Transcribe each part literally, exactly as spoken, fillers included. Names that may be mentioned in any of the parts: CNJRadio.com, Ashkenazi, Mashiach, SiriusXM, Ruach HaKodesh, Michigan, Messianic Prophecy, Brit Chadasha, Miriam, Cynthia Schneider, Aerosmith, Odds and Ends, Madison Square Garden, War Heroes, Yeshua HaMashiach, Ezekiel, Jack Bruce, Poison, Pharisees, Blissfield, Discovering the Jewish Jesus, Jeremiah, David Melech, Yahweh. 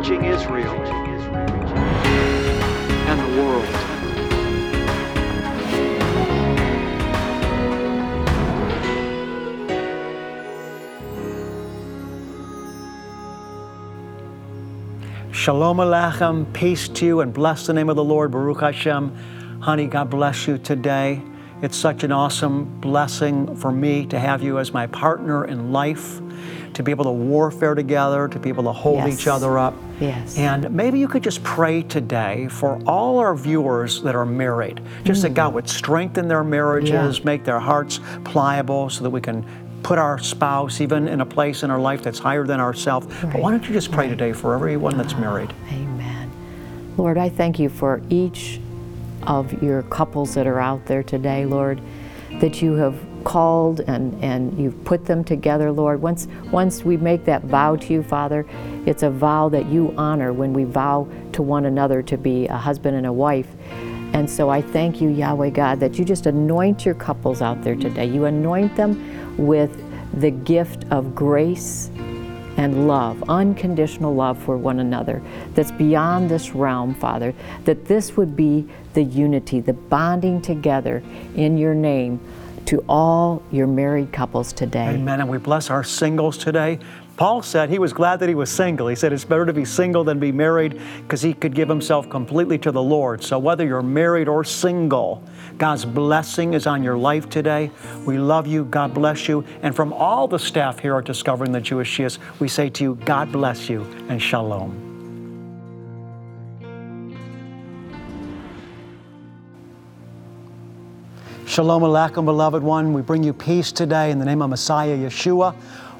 reaching Israel and the world. Shalom Aleichem, peace to you, and bless the name of the Lord, Baruch Hashem. Honey, God bless you today. It's such an awesome blessing for me to have you as my partner in life, to be able to warfare together, to be able to hold yes. each other up. Yes. And maybe you could just pray today for all our viewers that are married, just mm. that God would strengthen their marriages, yeah. make their hearts pliable so that we can put our spouse even in a place in our life that's higher than ourselves. Right. But why don't you just pray right. today for everyone that's married? Amen. Lord, I thank you for each of your couples that are out there today, Lord, that you have called and, and you've put them together, Lord. Once, once we make that vow to you, Father, it's a vow that you honor when we vow to one another to be a husband and a wife. And so I thank you, Yahweh God, that you just anoint your couples out there today. You anoint them with the gift of grace and love, unconditional love for one another that's beyond this realm, Father, that this would be the unity, the bonding together in your name to all your married couples today. Amen. And we bless our singles today. Paul said he was glad that he was single. He said it's better to be single than be married because he could give himself completely to the Lord. So whether you're married or single, God's blessing is on your life today. We love you. God bless you. And from all the staff here at Discovering the Jewish Jesus, we say to you, God bless you and shalom. Shalom Aleichem, beloved one. We bring you peace today in the name of Messiah Yeshua.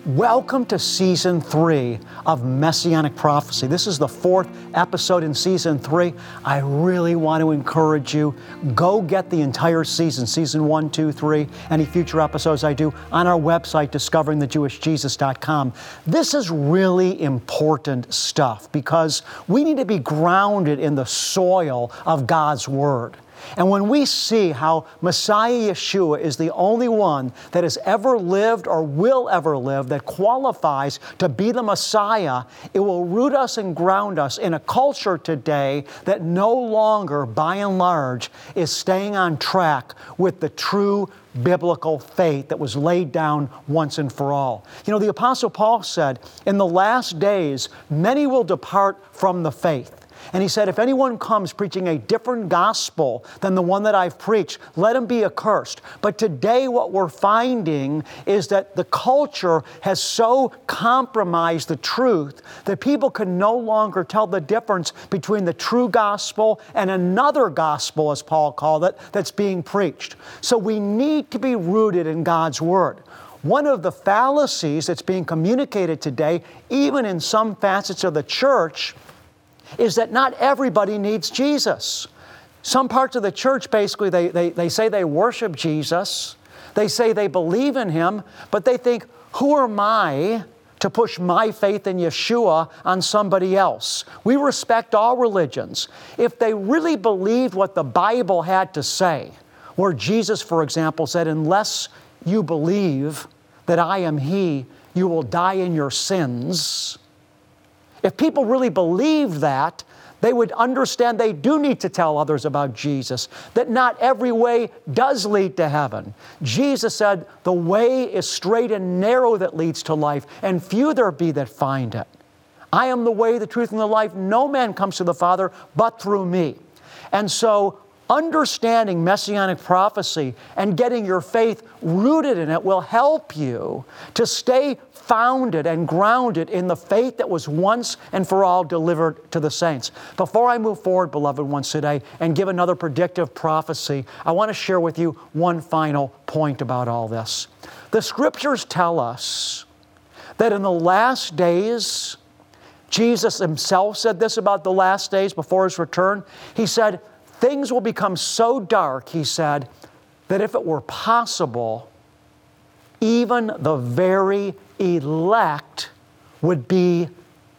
Welcome to Season three of Messianic Prophecy. This is the fourth episode in Season three. I really want to encourage you, go get the entire season, Season one, two, three, any future episodes I do, on our website, discovering the jewish jesus dot com. This is really important stuff because we need to be grounded in the soil of God's Word. And when we see how Messiah Yeshua is the only one that has ever lived or will ever live that qualifies to be the Messiah, it will root us and ground us in a culture today that no longer, by and large, is staying on track with the true biblical faith that was laid down once and for all. You know, the Apostle Paul said, in the last days, many will depart from the faith. And he said, if anyone comes preaching a different gospel than the one that I've preached, let him be accursed. But today what we're finding is that the culture has so compromised the truth that people can no longer tell the difference between the true gospel and another gospel, as Paul called it, that's being preached. So we need to be rooted in God's Word. One of the fallacies that's being communicated today, even in some facets of the church, is that not everybody needs Jesus. Some parts of the church, basically, they, they, they say they worship Jesus, they say they believe in Him, but they think, who am I to push my faith in Yeshua on somebody else? We respect all religions. If they really believed what the Bible had to say, where Jesus, for example, said, unless you believe that I am He, you will die in your sins. If people really believed that, they would understand they do need to tell others about Jesus, that not every way does lead to heaven. Jesus said, the way is straight and narrow that leads to life, and few there be that find it. I am the way, the truth, and the life. No man comes to the Father but through me. And so, understanding Messianic prophecy and getting your faith rooted in it will help you to stay founded and grounded in the faith that was once and for all delivered to the saints. Before I move forward, beloved ones, today and give another predictive prophecy, I want to share with you one final point about all this. The Scriptures tell us that in the last days, Jesus Himself said this about the last days before His return. He said, things will become so dark, he said, that if it were possible, even the very elect would be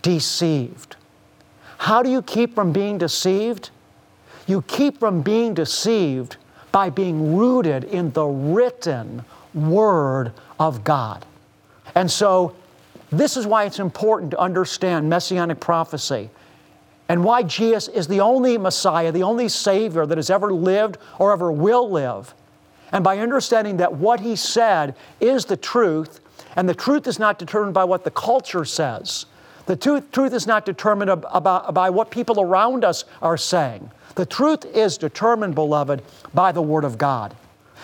deceived. How do you keep from being deceived? You keep from being deceived by being rooted in the written Word of God. And so This is why it's important to understand Messianic prophecy and why Jesus is the only Messiah, the only Savior that has ever lived or ever will live. And by understanding that what He said is the truth, and the truth is not determined by what the culture says. The truth is not determined ab- about, by what people around us are saying. The truth is determined, beloved, by the Word of God.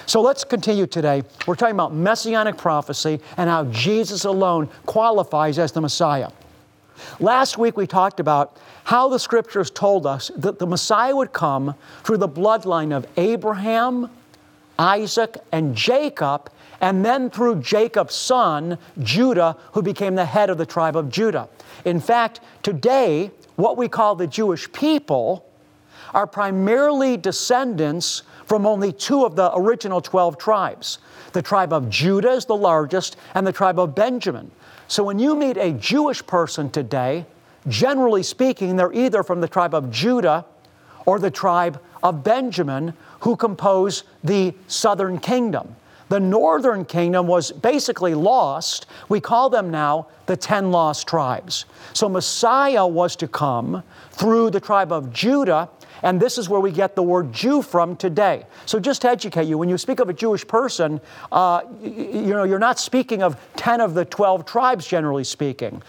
So let's continue today. We're talking about Messianic prophecy and how Jesus alone qualifies as the Messiah. Last week we talked about how the Scriptures told us that the Messiah would come through the bloodline of Abraham, Isaac, and Jacob, and then through Jacob's son, Judah, who became the head of the tribe of Judah. In fact, today, what we call the Jewish people are primarily descendants from only two of the original twelve tribes. The tribe of Judah is the largest, and the tribe of Benjamin. So when you meet a Jewish person today, generally speaking, they're either from the tribe of Judah or the tribe of Benjamin, who compose the southern kingdom. The northern kingdom was basically lost. We call them now the ten lost tribes. So Messiah was to come through the tribe of Judah, and this is where we get the word Jew from today. So just to educate you, when you speak of a Jewish person, uh, you know, you're not speaking of ten of the twelve tribes, generally speaking.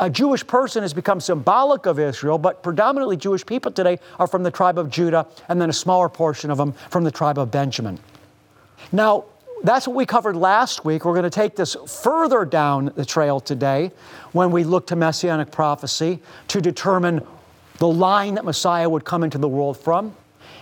A Jewish person has become symbolic of Israel, but predominantly Jewish people today are from the tribe of Judah, and then a smaller portion of them from the tribe of Benjamin. Now, that's what we covered last week. We're going to take this further down the trail today when we look to Messianic prophecy to determine the line that Messiah would come into the world from.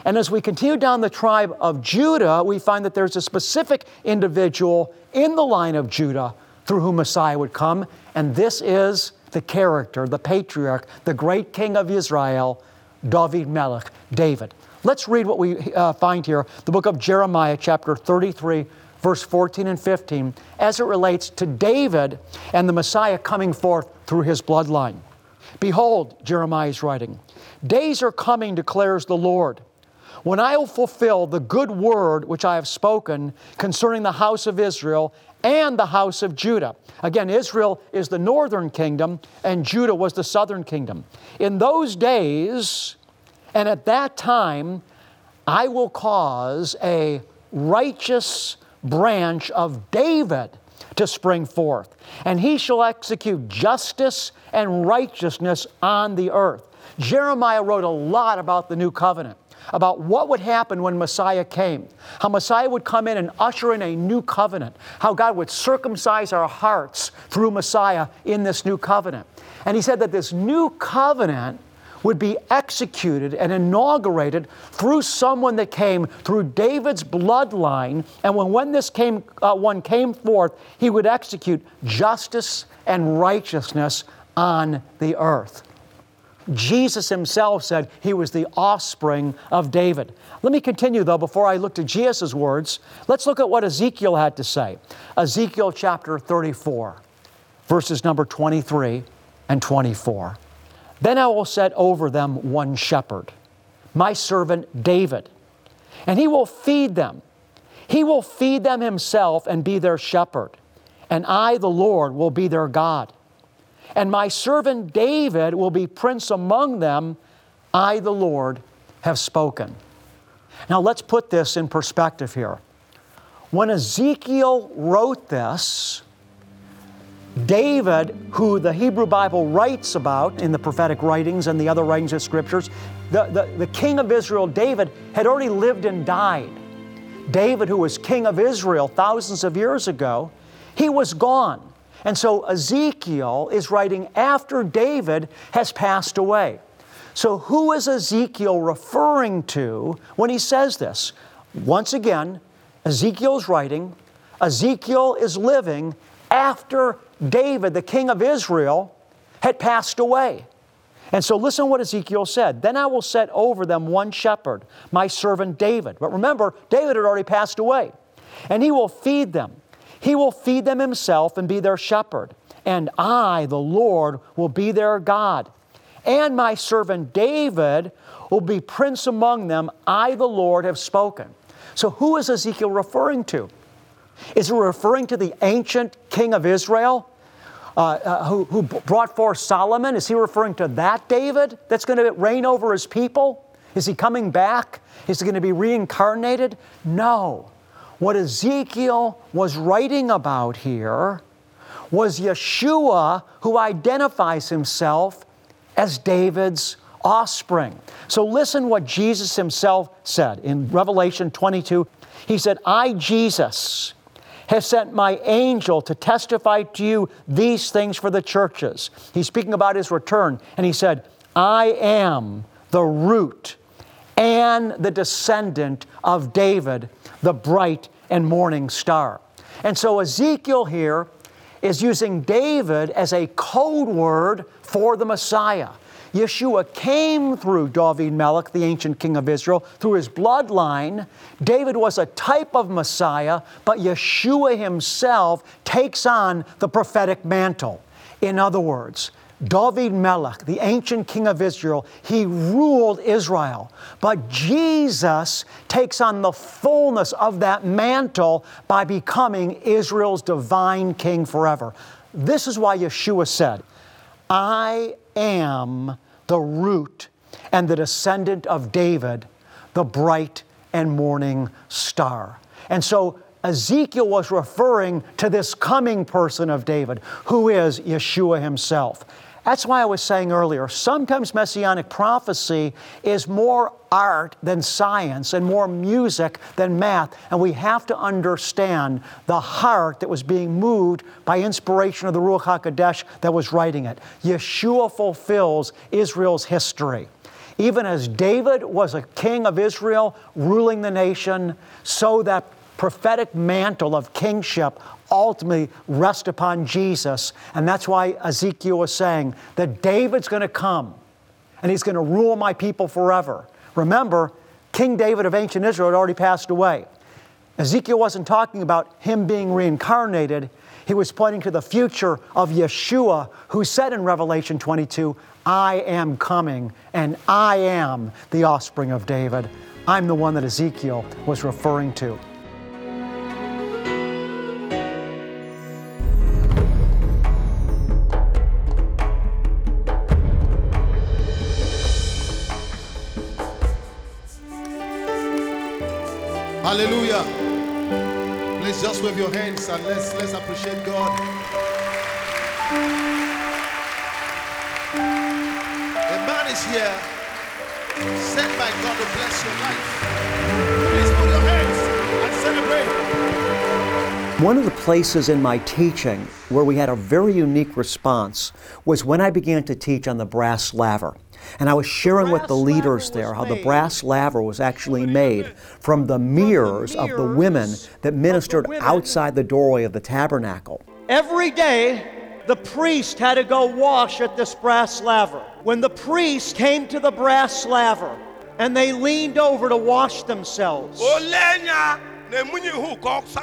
And as we continue down the tribe of Judah, we find that there's a specific individual in the line of Judah through whom Messiah would come, and this is the character, the patriarch, the great king of Israel, David Melech, David. Let's read what we uh, find here, the book of Jeremiah, chapter thirty-three, verse fourteen and fifteen, as it relates to David and the Messiah coming forth through his bloodline. Behold, Jeremiah is writing, days are coming, declares the Lord, when I will fulfill the good word which I have spoken concerning the house of Israel and the house of Judah. Again, Israel is the northern kingdom, and Judah was the southern kingdom. In those days, and at that time, I will cause a righteous branch of David to spring forth, and he shall execute justice and righteousness on the earth. Jeremiah wrote a lot about the new covenant, about what would happen when Messiah came, how Messiah would come in and usher in a new covenant, how God would circumcise our hearts through Messiah in this new covenant. And he said that this new covenant would be executed and inaugurated through someone that came through David's bloodline. And when, when this came, uh, one came forth, he would execute justice and righteousness on the earth. Jesus himself said he was the offspring of David. Let me continue, though, before I look to Jesus' words. Let's look at what Ezekiel had to say. Ezekiel chapter thirty-four, verses number twenty-three and twenty-four. Then I will set over them one shepherd, my servant David, and he will feed them. He will feed them himself and be their shepherd, and I, the Lord, will be their God. And my servant David will be prince among them. I, the Lord, have spoken. Now let's put this in perspective here. When Ezekiel wrote this, David, who the Hebrew Bible writes about in the prophetic writings and the other writings of Scriptures, the, the, the king of Israel, David, had already lived and died. David, who was king of Israel thousands of years ago, he was gone. And so Ezekiel is writing after David has passed away. So who is Ezekiel referring to when he says this? Once again, Ezekiel's writing. Ezekiel is living after David, the king of Israel, had passed away. And so listen what Ezekiel said. Then I will set over them one shepherd, my servant David. But remember, David had already passed away. And he will feed them. He will feed them himself and be their shepherd, and I, the Lord, will be their God. And my servant David will be prince among them. I, the Lord, have spoken. So who is Ezekiel referring to? Is it referring to the ancient king of Israel uh, uh, who, who brought forth Solomon? Is he referring to that David that's going to reign over his people? Is he coming back? Is he going to be reincarnated? No. What Ezekiel was writing about here was Yeshua, who identifies himself as David's offspring. So listen what Jesus himself said in Revelation twenty-two. He said, "I, Jesus, have sent my angel to testify to you these things for the churches." He's speaking about his return. And he said, "I am the root and the descendant of David, the bright and morning star." And so Ezekiel here is using David as a code word for the Messiah. Yeshua came through David Melech, the ancient king of Israel, through his bloodline. David was a type of Messiah, but Yeshua himself takes on the prophetic mantle. In other words, David Melech, the ancient king of Israel, he ruled Israel. But Jesus takes on the fullness of that mantle by becoming Israel's divine king forever. This is why Yeshua said, "I am the root and the descendant of David, the bright and morning star." And so Ezekiel was referring to this coming person of David, who is Yeshua himself. That's why I was saying earlier, sometimes Messianic prophecy is more art than science and more music than math, and we have to understand the heart that was being moved by inspiration of the Ruach HaKodesh that was writing it. Yeshua fulfills Israel's history. Even as David was a king of Israel ruling the nation, so that prophetic mantle of kingship ultimately rest upon Jesus. And that's why Ezekiel was saying that David's going to come and he's going to rule my people forever. Remember, King David of ancient Israel had already passed away. Ezekiel wasn't talking about him being reincarnated. He was pointing to the future of Yeshua, who said in Revelation twenty-two, "I am coming and I am the offspring of David." I'm the one that Ezekiel was referring to. Hallelujah. Please just wave your hands and let's let's appreciate God. A man is here, sent by God to bless your life. Please put your hands and celebrate. One of the places in my teaching where we had a very unique response was when I began to teach on the brass laver. And I was sharing with the leaders there how the brass laver was actually made from the mirrors of the women that ministered outside the doorway of the tabernacle. Every day, the priest had to go wash at this brass laver. When the priest came to the brass laver and they leaned over to wash themselves,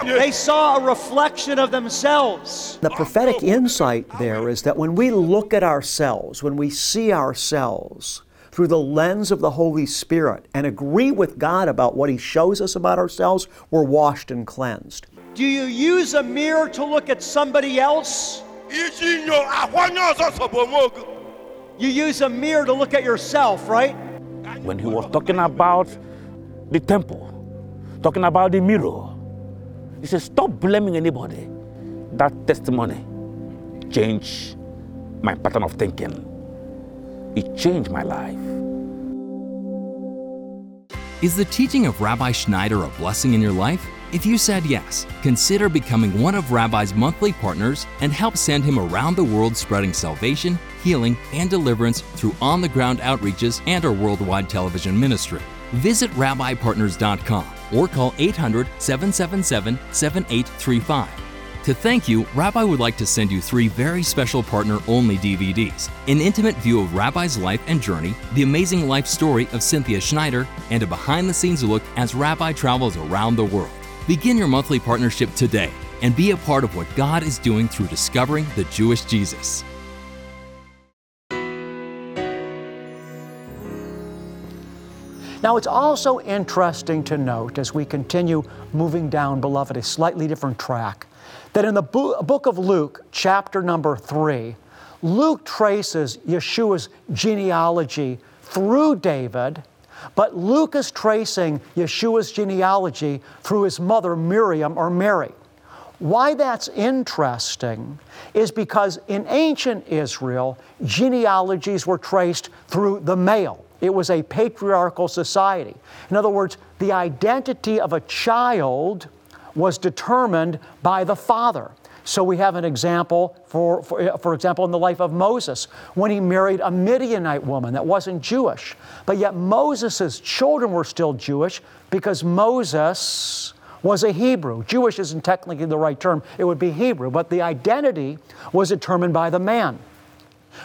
they saw a reflection of themselves. The prophetic insight there is that when we look at ourselves, when we see ourselves through the lens of the Holy Spirit and agree with God about what He shows us about ourselves, we're washed and cleansed. Do you use a mirror to look at somebody else? You use a mirror to look at yourself, right? When he was talking about the temple, talking about the mirror, he said, stop blaming anybody. That testimony changed my pattern of thinking. It changed my life. Is the teaching of Rabbi Schneider a blessing in your life? If you said yes, consider becoming one of Rabbi's monthly partners and help send him around the world spreading salvation, healing, and deliverance through on-the-ground outreaches and our worldwide television ministry. Visit rabbi partners dot com or call eight hundred, seven seven seven, seven eight three five. To thank you, Rabbi would like to send you three very special partner-only D V Ds, an intimate view of Rabbi's life and journey, the amazing life story of Cynthia Schneider, and a behind-the-scenes look as Rabbi travels around the world. Begin your monthly partnership today and be a part of what God is doing through Discovering the Jewish Jesus. Now, it's also interesting to note, as we continue moving down, beloved, a slightly different track, that in the book of Luke, chapter number three, Luke traces Yeshua's genealogy through David, but Luke is tracing Yeshua's genealogy through his mother, Miriam, or Mary. Why that's interesting is because in ancient Israel, genealogies were traced through the male. It was a patriarchal society. In other words, the identity of a child was determined by the father. So we have an example, for, for for example, in the life of Moses, when he married a Midianite woman that wasn't Jewish. But yet Moses' children were still Jewish because Moses was a Hebrew. Jewish isn't technically the right term. It would be Hebrew, but the identity was determined by the man.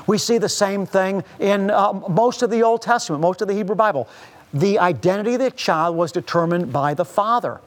We see the same thing in uh, most of the Old Testament, most of the Hebrew Bible. The identity of the child was determined by the father.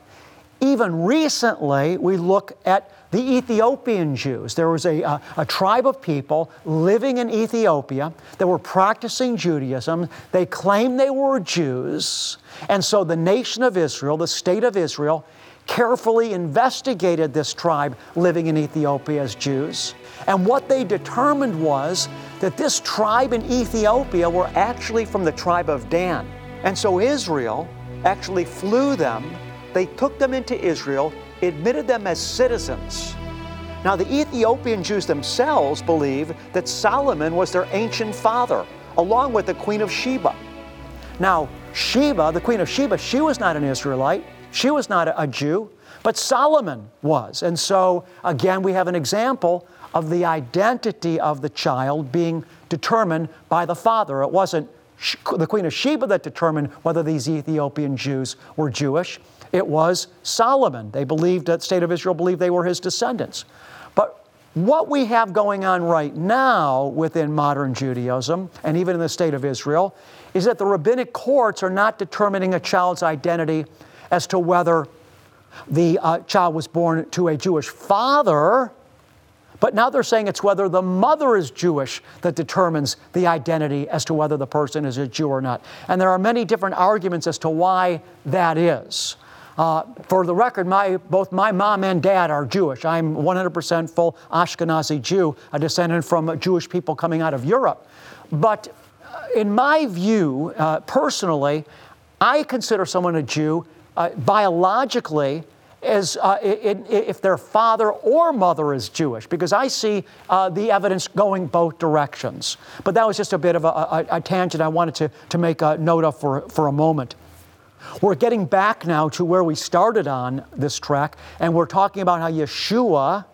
Even recently, we look at the Ethiopian Jews. There was a, a, a tribe of people living in Ethiopia that were practicing Judaism. They claimed they were Jews. And so the nation of Israel, the state of Israel, carefully investigated this tribe living in Ethiopia as Jews. And what they determined was that this tribe in Ethiopia were actually from the tribe of Dan. And so Israel actually flew them. They took them into Israel, admitted them as citizens. Now, the Ethiopian Jews themselves believe that Solomon was their ancient father, along with the Queen of Sheba. Now, Sheba, the Queen of Sheba, she was not an Israelite. She was not a Jew, but Solomon was. And so, again, we have an example of the identity of the child being determined by the father. It wasn't the Queen of Sheba that determined whether these Ethiopian Jews were Jewish. It was Solomon. They believed, that state of Israel believed they were his descendants. But what we have going on right now within modern Judaism, and even in the state of Israel, is that the rabbinic courts are not determining a child's identity as to whether the uh, child was born to a Jewish father, but now they're saying it's whether the mother is Jewish that determines the identity as to whether the person is a Jew or not. And there are many different arguments as to why that is. Uh, for the record, my, both my mom and dad are Jewish. I'm one hundred percent full Ashkenazi Jew, a descendant from Jewish people coming out of Europe. But in my view, uh, personally, I consider someone a Jew uh, biologically As, uh, in, in, if their father or mother is Jewish, because I see uh, the evidence going both directions. But that was just a bit of a, a, a tangent I wanted to, to make a note of for, for a moment. We're getting back now to where we started on this track, and we're talking about how Yeshua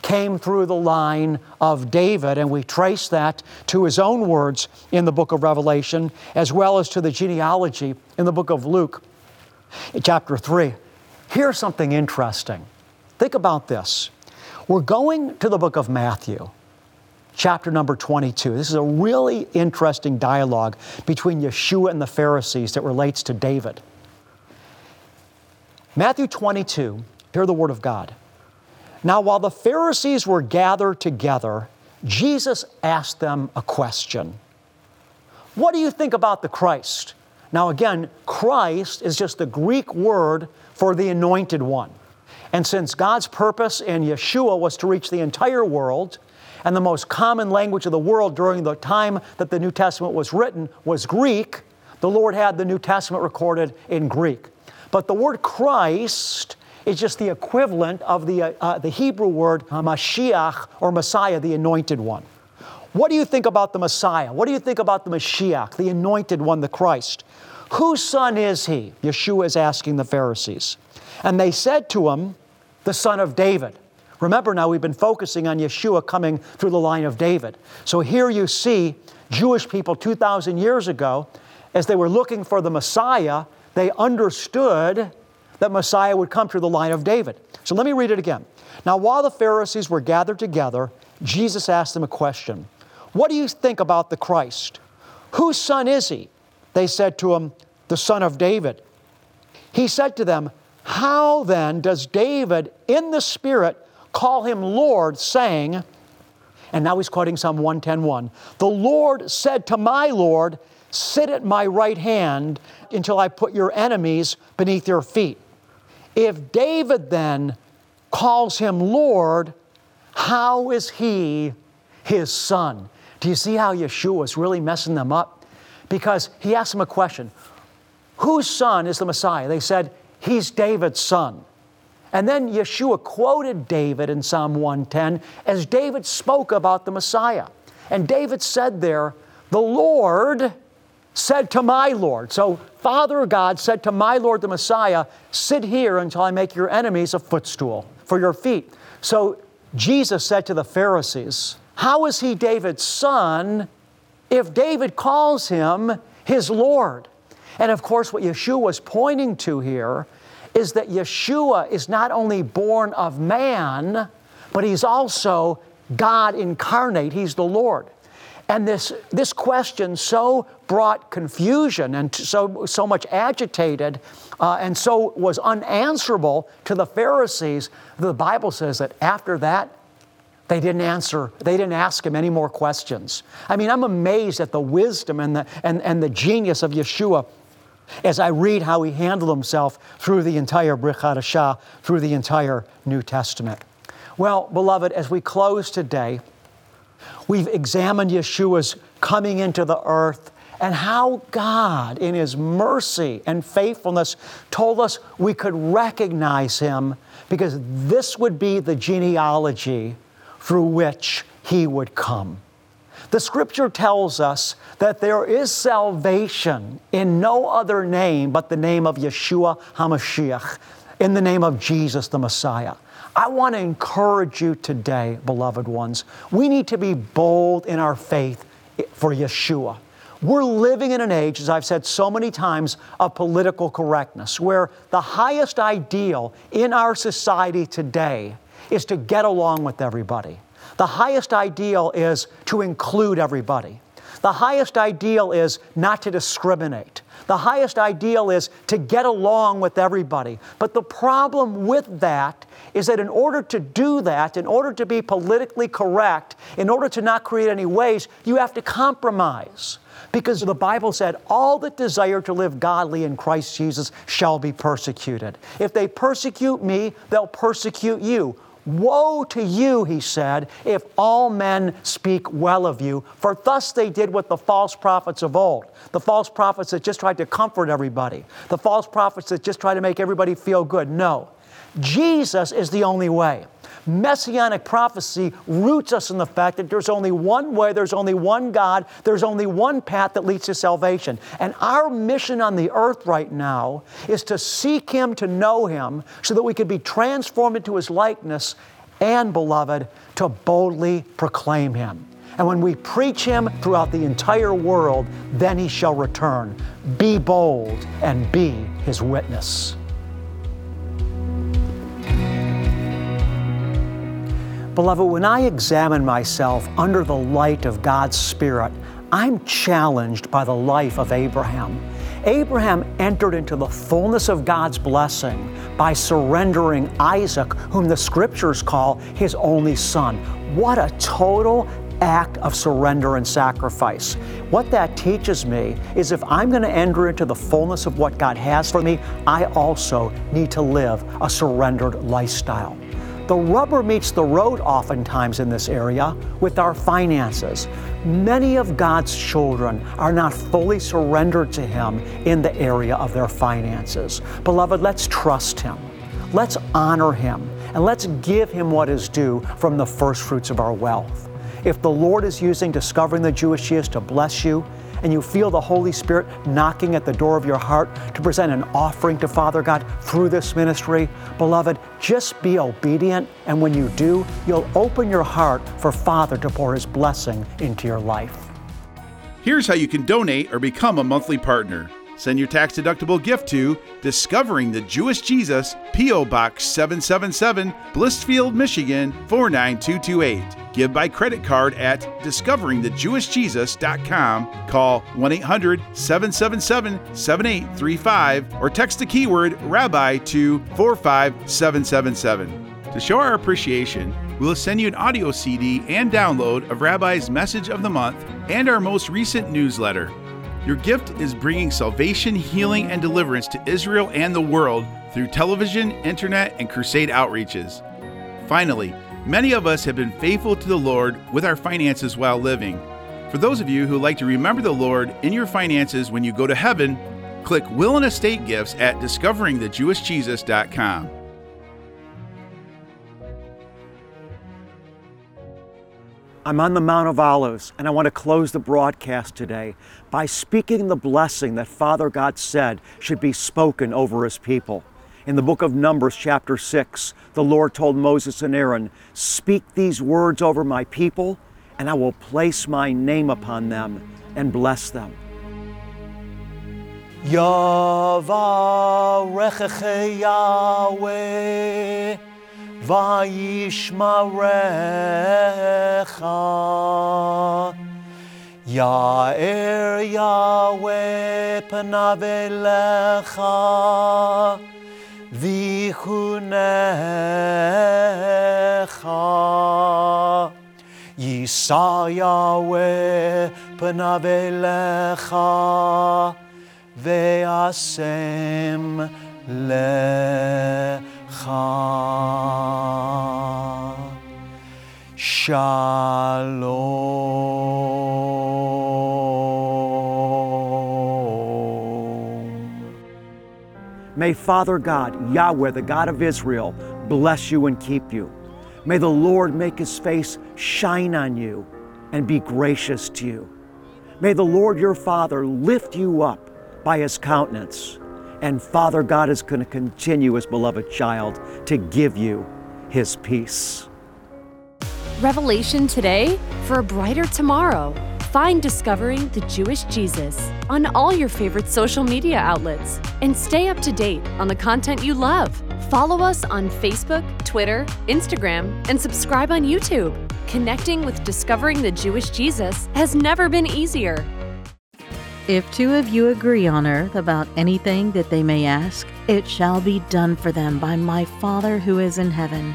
came through the line of David, and we trace that to his own words in the book of Revelation, as well as to the genealogy in the book of Luke, chapter three. Here's something interesting. Think about this. We're going to the book of Matthew, chapter number twenty-two. This is a really interesting dialogue between Yeshua and the Pharisees that relates to David. Matthew twenty-two, hear the word of God. Now, while the Pharisees were gathered together, Jesus asked them a question. What do you think about the Christ? Now, again, Christ is just the Greek word for the Anointed One. And since God's purpose in Yeshua was to reach the entire world, and the most common language of the world during the time that the New Testament was written was Greek, the Lord had the New Testament recorded in Greek. But the word Christ is just the equivalent of the, uh, uh, the Hebrew word Mashiach, or Messiah, the Anointed One. What do you think about the Messiah? What do you think about the Mashiach, the Anointed One, the Christ? Whose son is he? Yeshua is asking the Pharisees. And they said to him, the son of David. Remember now, we've been focusing on Yeshua coming through the line of David. So here you see Jewish people two thousand years ago, as they were looking for the Messiah, they understood that Messiah would come through the line of David. So let me read it again. Now, while the Pharisees were gathered together, Jesus asked them a question. What do you think about the Christ? Whose son is he? They said to him, the son of David. He said to them, how then does David in the Spirit call him Lord, saying, and now he's quoting Psalm one ten one, the Lord said to my Lord, sit at my right hand until I put your enemies beneath your feet. If David then calls him Lord, how is he his son? Do you see how Yeshua is really messing them up? Because he asked them a question. Whose son is the Messiah? They said, he's David's son. And then Yeshua quoted David in Psalm one ten as David spoke about the Messiah. And David said there, the Lord said to my Lord. So Father God said to my Lord the Messiah, sit here until I make your enemies a footstool for your feet. So Jesus said to the Pharisees, how is he David's son if David calls him his Lord? And of course, what Yeshua was pointing to here is that Yeshua is not only born of man, but he's also God incarnate. He's the Lord. And this, this question so brought confusion and so, so much agitated uh, and so was unanswerable to the Pharisees. The Bible says that after that, they didn't answer, they didn't ask him any more questions. I mean, I'm amazed at the wisdom and the, and, and the genius of Yeshua as I read how he handled himself through the entire Brit Chadasha, through the entire New Testament. Well, beloved, as we close today, we've examined Yeshua's coming into the earth and how God, in His mercy and faithfulness, told us we could recognize Him because this would be the genealogy through which He would come. The Scripture tells us that there is salvation in no other name but the name of Yeshua HaMashiach, in the name of Jesus the Messiah. I want to encourage you today, beloved ones. We need to be bold in our faith for Yeshua. We're living in an age, as I've said so many times, of political correctness, where the highest ideal in our society today is to get along with everybody. The highest ideal is to include everybody. The highest ideal is not to discriminate. The highest ideal is to get along with everybody. But the problem with that is that in order to do that, in order to be politically correct, in order to not create any waste, you have to compromise. Because the Bible said, all that desire to live godly in Christ Jesus shall be persecuted. If they persecute me, they'll persecute you. Woe to you, he said, if all men speak well of you, for thus they did with the false prophets of old, the false prophets that just tried to comfort everybody, the false prophets that just tried to make everybody feel good. No, Jesus is the only way. Messianic prophecy roots us in the fact that there's only one way, there's only one God, there's only one path that leads to salvation. And our mission on the earth right now is to seek Him, to know Him, so that we could be transformed into His likeness and, beloved, to boldly proclaim Him. And when we preach Him throughout the entire world, then He shall return. Be bold and be His witness. Beloved, when I examine myself under the light of God's Spirit, I'm challenged by the life of Abraham. Abraham entered into the fullness of God's blessing by surrendering Isaac, whom the Scriptures call his only son. What a total act of surrender and sacrifice. What that teaches me is if I'm going to enter into the fullness of what God has for me, I also need to live a surrendered lifestyle. The rubber meets the road oftentimes in this area with our finances. Many of God's children are not fully surrendered to Him in the area of their finances. Beloved, let's trust Him. Let's honor Him. And let's give Him what is due from the first fruits of our wealth. If the Lord is using Discovering the Jewish Jesus to bless you, and you feel the Holy Spirit knocking at the door of your heart to present an offering to Father God through this ministry, beloved, just be obedient, and when you do, you'll open your heart for Father to pour His blessing into your life. Here's how you can donate or become a monthly partner. Send your tax-deductible gift to Discovering the Jewish Jesus, P O. Box seven seven seven, Blissfield, Michigan, four nine two two eight. Give by credit card at discovering the jewish jesus dot com. Call one eight hundred seven seven seven seven eight three five or text the keyword Rabbi to four five seven seven seven. To show our appreciation, we'll send you an audio C D and download of Rabbi's Message of the Month and our most recent newsletter. Your gift is bringing salvation, healing, and deliverance to Israel and the world through television, internet, and crusade outreaches. Finally, many of us have been faithful to the Lord with our finances while living. For those of you who like to remember the Lord in your finances when you go to heaven, click Will and Estate Gifts at discovering the jewish jesus dot com. I'm on the Mount of Olives, and I want to close the broadcast today by speaking the blessing that Father God said should be spoken over his people. In the book of Numbers, chapter six, the Lord told Moses and Aaron, "Speak these words over my people, and I will place my name upon them and bless them." Yavarechecha Yahweh Vayishmarecha Ya'er Yahweh Panav Elecha Vichunecha Yisa Yahweh Panav Elecha Ve'asem lecha shalom. May Father God, Yahweh, the God of Israel, bless you and keep you. May the Lord make his face shine on you and be gracious to you. May the Lord your Father lift you up by his countenance. And Father God is going to continue, his beloved child, to give you his peace. Revelation today for a brighter tomorrow. Find Discovering the Jewish Jesus on all your favorite social media outlets and stay up to date on the content you love. Follow us on Facebook, Twitter, Instagram, and subscribe on YouTube. Connecting with Discovering the Jewish Jesus has never been easier. If two of you agree on earth about anything that they may ask, it shall be done for them by my Father who is in heaven.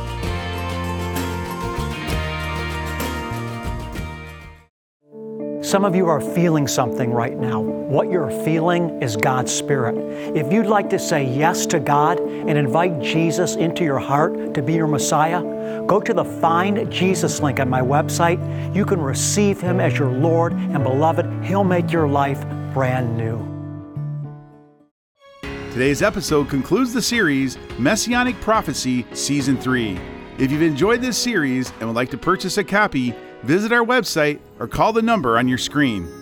Some of you are feeling something right now. What you're feeling is God's Spirit. If you'd like to say yes to God and invite Jesus into your heart to be your Messiah, go to the Find Jesus link on my website. You can receive Him as your Lord and beloved. He'll make your life brand new. Today's episode concludes the series, Messianic Prophecy, Season three. If you've enjoyed this series and would like to purchase a copy, visit our website or call the number on your screen.